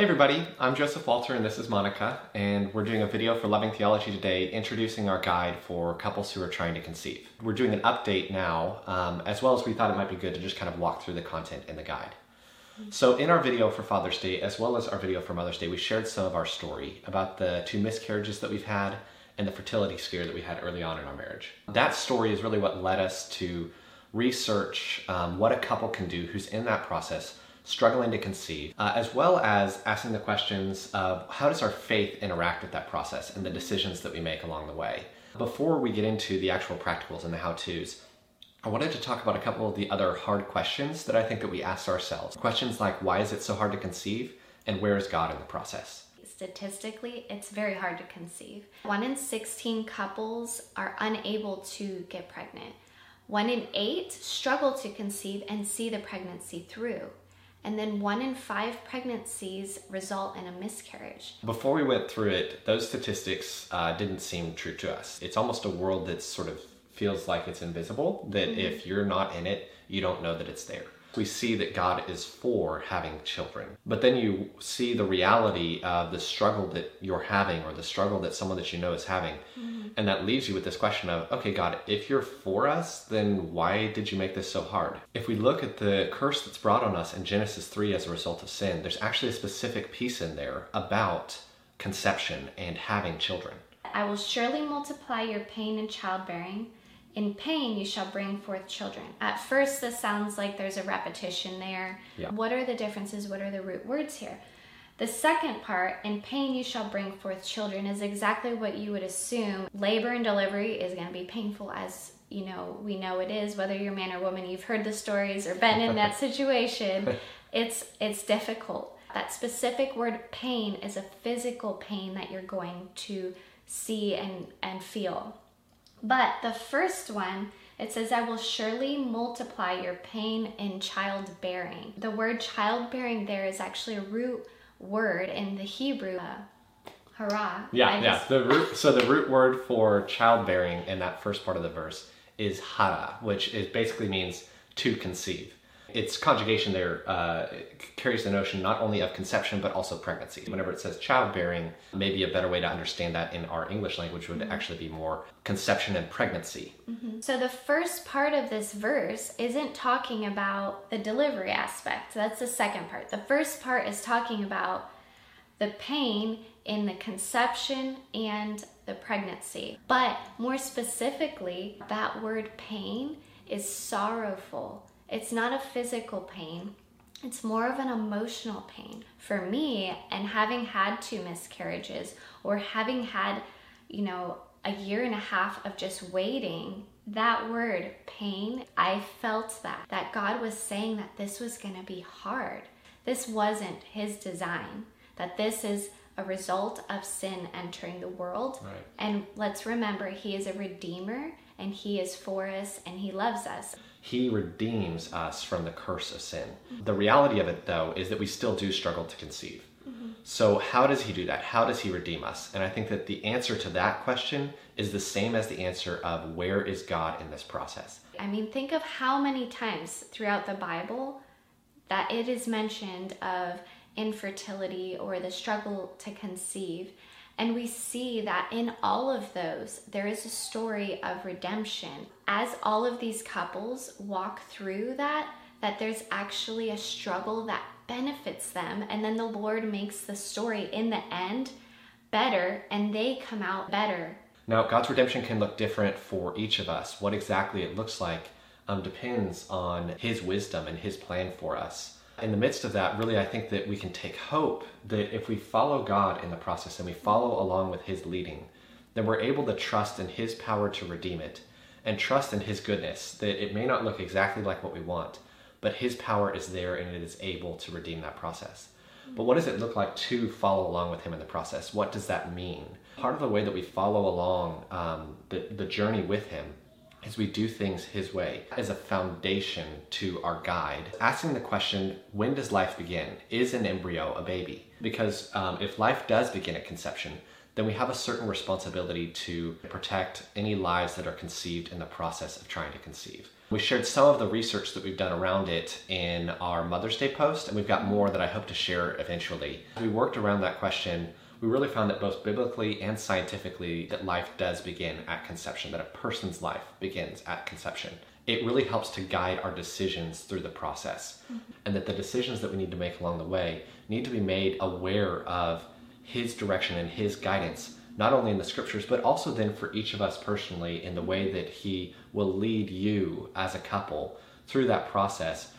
Hey everybody, I'm Joseph Walter and this is Monica, and we're doing a video for Loving Theology today introducing our guide for couples who are trying to conceive. We're doing an update now, as well as we thought it might be good to just kind of walk through the content in the guide. So in our video for Father's Day, as well as our video for Mother's Day, we shared some of our story about the two miscarriages that we've had and the fertility scare that we had early on in our marriage. That story is really what led us to research what a couple can do who's in that process struggling to conceive, as well as asking the questions of how does our faith interact with that process and the decisions that we make along the way. Before we get into the actual practicals and the how-tos, I wanted to talk about a couple of the other hard questions that I think that we asked ourselves. Questions like, why is it so hard to conceive? And where is God in the process? Statistically, it's very hard to conceive. 1 in 16 couples are unable to get pregnant. 1 in 8 struggle to conceive and see the pregnancy through. And then 1 in 5 pregnancies result in a miscarriage. Before we went through it, those statistics didn't seem true to us. It's almost a world that sort of feels like it's invisible, that if you're not in it, you don't know that it's there. We see that God is for having children, but then you see the reality of the struggle that you're having or the struggle that someone that you know is having. And that leaves you with this question of, okay, God, if you're for us, then why did you make this so hard? If we look at the curse that's brought on us in Genesis 3 as a result of sin, there's actually a specific piece in there about conception and having children. I will surely multiply your pain in childbearing. In pain, you shall bring forth children. At first, this sounds like there's a repetition there. Yeah. What are the differences? What are the root words here? The second part, in pain, you shall bring forth children, is exactly what you would assume. Labor and delivery is going to be painful, as you know, we know it is, whether you're man or woman, you've heard the stories or been in that situation. It's difficult. That specific word pain is a physical pain that you're going to see and feel. But the first one, it says, I will surely multiply your pain in childbearing. The word childbearing there is actually a root word in the Hebrew. Hurrah. Yeah, yeah. So the root word for childbearing in that first part of the verse is hara, which is basically means to conceive. Its conjugation there carries the notion not only of conception, but also pregnancy. Whenever it says childbearing, maybe a better way to understand that in our English language would actually be more conception and pregnancy. So the first part of this verse isn't talking about the delivery aspect. That's the second part. The first part is talking about the pain in the conception and the pregnancy. But more specifically, that word pain is sorrowful. It's not a physical pain, it's more of an emotional pain. For me, and having had 2 miscarriages, or having had, you know, a 1.5 years of just waiting, that word, pain, I felt that God was saying that this was gonna be hard. This wasn't His design, that this is a result of sin entering the world. Right. And let's remember, He is a redeemer, and He is for us, and He loves us. He redeems us from the curse of sin. The reality of it, though, is that we still do struggle to conceive. So how does He do that? How does He redeem us? And I think that the answer to that question is the same as the answer of where is God in this process? I mean, think of how many times throughout the Bible that it is mentioned of infertility or the struggle to conceive. And we see that in all of those, there is a story of redemption. As all of these couples walk through that there's actually a struggle that benefits them. And then the Lord makes the story in the end better, and they come out better. Now, God's redemption can look different for each of us. What exactly it looks like depends on His wisdom and His plan for us. In the midst of that, really, I think that we can take hope that if we follow God in the process and we follow along with His leading, then we're able to trust in His power to redeem it and trust in His goodness, that it may not look exactly like what we want, but His power is there and it is able to redeem that process. But what does it look like to follow along with Him in the process? What does that mean? Part of the way that we follow along the journey with Him as we do things His way, as a foundation to our guide, asking the question, when does life begin? Is an embryo a baby? Because if life does begin at conception, then we have a certain responsibility to protect any lives that are conceived in the process of trying to conceive. We shared some of the research that we've done around it in our Mother's Day post, and we've got more that I hope to share eventually. As we worked around that question, we really found that both biblically and scientifically that life does begin at conception, that a person's life begins at conception. It really helps to guide our decisions through the process, and that the decisions that we need to make along the way need to be made aware of His direction and His guidance, not only in the scriptures, but also then for each of us personally in the way that He will lead you as a couple through that process,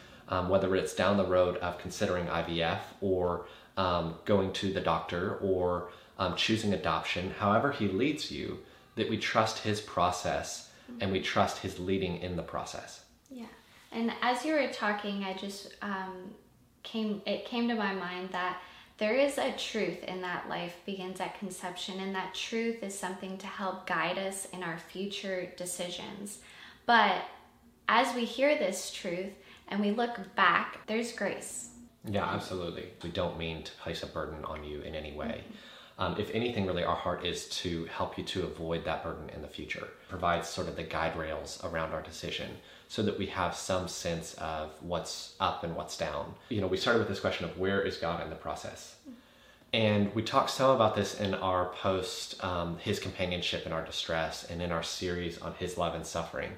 whether it's down the road of considering IVF or going to the doctor or choosing adoption. However He leads you, that we trust His process and we trust His leading in the process. Yeah, and as you were talking, I just it came to my mind that there is a truth in that life begins at conception, and that truth is something to help guide us in our future decisions. But as we hear this truth and we look back, there's grace. Yeah, absolutely. We don't mean to place a burden on you in any way. If anything, really, our heart is to help you to avoid that burden in the future. Provides sort of the guide rails around our decision, so that we have some sense of what's up and what's down. You know, we started with this question of where is God in the process? And we talked some about this in our post, His companionship in our distress, and in our series on His love and suffering.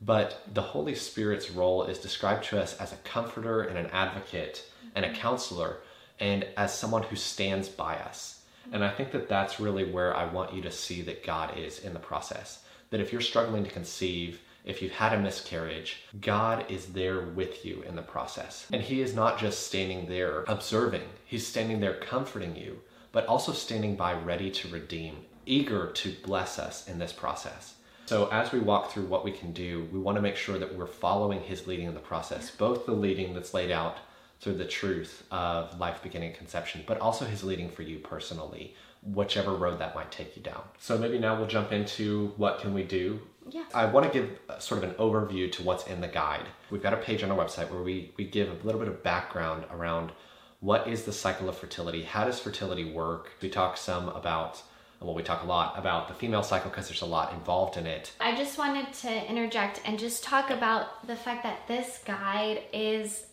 But the Holy Spirit's role is described to us as a comforter and an advocate and a counselor, and as someone who stands by us. And I think that that's really where I want you to see that God is in the process. That if you're struggling to conceive, if you've had a miscarriage, God is there with you in the process. And He is not just standing there observing. He's standing there comforting you, but also standing by ready to redeem, eager to bless us in this process. So as we walk through what we can do, we want to make sure that we're following His leading in the process, both the leading that's laid out through the truth of life beginning conception, but also His leading for you personally, whichever road that might take you down. So maybe now we'll jump into what can we do. Yeah. I want to give sort of an overview to what's in the guide. We've got a page on our website where we give a little bit of background around what is the cycle of fertility, how does fertility work. We talk some about, well, we talk a lot about the female cycle because there's a lot involved in it. I just wanted to interject and just talk about the fact that this guide is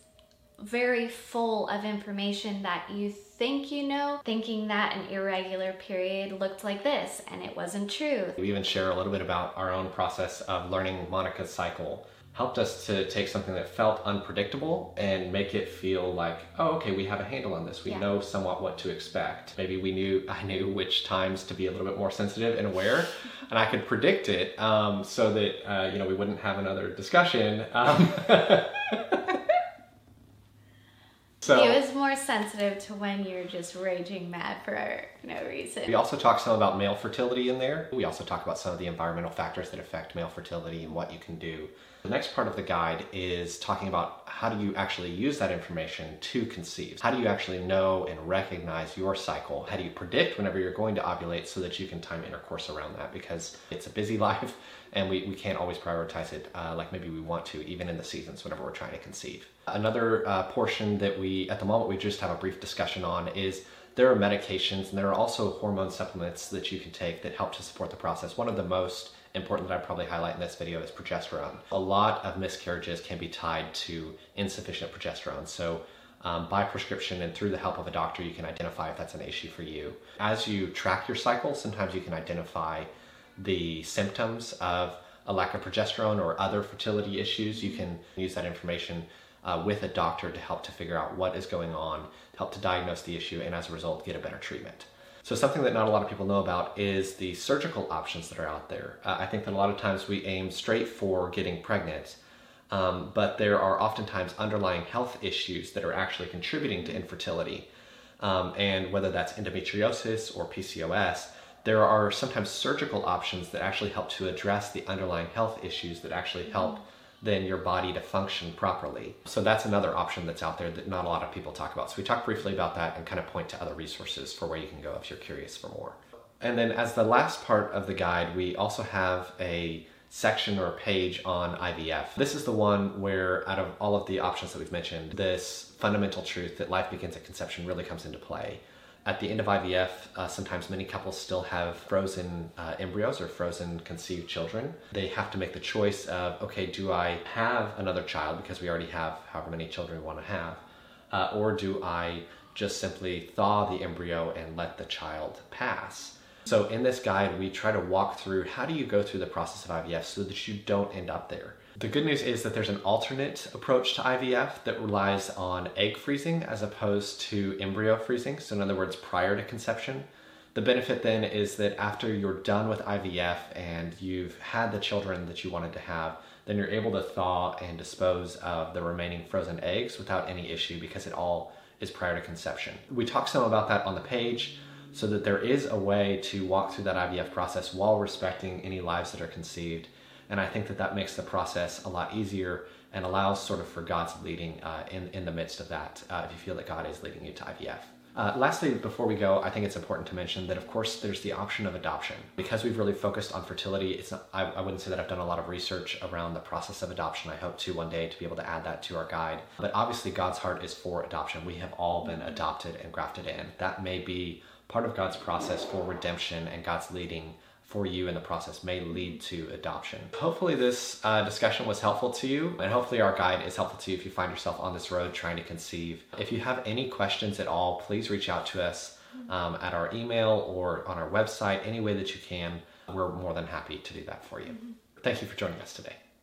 very full of information that you think you know, thinking that an irregular period looked like this, and it wasn't true. We even share a little bit about our own process of learning Monica's cycle. Helped us to take something that felt unpredictable and make it feel like, oh, okay, we have a handle on this. We know somewhat what to expect. Maybe I knew which times to be a little bit more sensitive and aware, and I could predict it so that you know, we wouldn't have another discussion. So, he was more sensitive to when you're just raging mad for no reason. We also talk some about male fertility in there. We also talk about some of the environmental factors that affect male fertility and what you can do. The next part of the guide is talking about how do you actually use that information to conceive? How do you actually know and recognize your cycle? How do you predict whenever you're going to ovulate so that you can time intercourse around that? Because it's a busy life and we can't always prioritize it like maybe we want to, even in the seasons whenever we're trying to conceive. Another portion that at the moment, we just have a brief discussion on is there are medications and there are also hormone supplements that you can take that help to support the process. One of the most important that I probably highlight in this video is progesterone. A lot of miscarriages can be tied to insufficient progesterone. So by prescription and through the help of a doctor, you can identify if that's an issue for you. As you track your cycle, sometimes you can identify the symptoms of a lack of progesterone or other fertility issues. You can use that information with a doctor to help to figure out what is going on, help to diagnose the issue, and as a result, get a better treatment. So something that not a lot of people know about is the surgical options that are out there. I think that a lot of times we aim straight for getting pregnant, but there are oftentimes underlying health issues that are actually contributing to infertility. And whether that's endometriosis or PCOS, there are sometimes surgical options that actually help to address the underlying health issues that actually help then your body to function properly. So that's another option that's out there that not a lot of people talk about. So we talk briefly about that and kind of point to other resources for where you can go if you're curious for more. And then as the last part of the guide, we also have a section or a page on IVF. This is the one where out of all of the options that we've mentioned, this fundamental truth that life begins at conception really comes into play. At the end of IVF, sometimes many couples still have frozen embryos or frozen conceived children. They have to make the choice of, okay, do I have another child, because we already have however many children we want to have, or do I just simply thaw the embryo and let the child pass? So in this guide, we try to walk through how do you go through the process of IVF so that you don't end up there. The good news is that there's an alternate approach to IVF that relies on egg freezing as opposed to embryo freezing, so in other words, prior to conception. The benefit then is that after you're done with IVF and you've had the children that you wanted to have, then you're able to thaw and dispose of the remaining frozen eggs without any issue, because it all is prior to conception. We talk some about that on the page, so that there is a way to walk through that IVF process while respecting any lives that are conceived. And I think that that makes the process a lot easier and allows sort of for God's leading in the midst of that, if you feel that God is leading you to IVF. Lastly, before we go, I think it's important to mention that, of course, there's the option of adoption. Because we've really focused on fertility, it's not, I wouldn't say that I've done a lot of research around the process of adoption. I hope to one day to be able to add that to our guide. But obviously, God's heart is for adoption. We have all been adopted and grafted in. That may be part of God's process for redemption, and God's leading for you in the process may lead to adoption. Hopefully this discussion was helpful to you, and hopefully our guide is helpful to you if you find yourself on this road trying to conceive. If you have any questions at all, please reach out to us at our email or on our website, any way that you can. We're more than happy to do that for you. Thank you for joining us today.